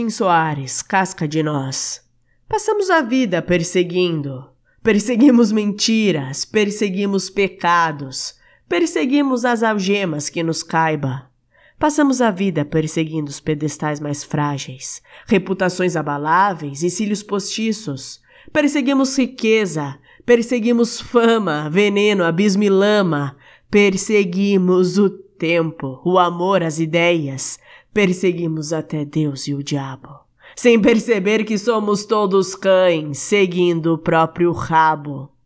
Agostinho Soares, casca de nós. Passamos a vida perseguindo. Perseguimos mentiras, perseguimos pecados, perseguimos as algemas que nos caiba. Passamos a vida perseguindo os pedestais mais frágeis, reputações abaláveis e cílios postiços. Perseguimos riqueza, perseguimos fama, veneno, abismo e lama. Perseguimos o tempo, o amor, as ideias. Perseguimos até Deus e o diabo, sem perceber que somos todos cães, seguindo o próprio rabo.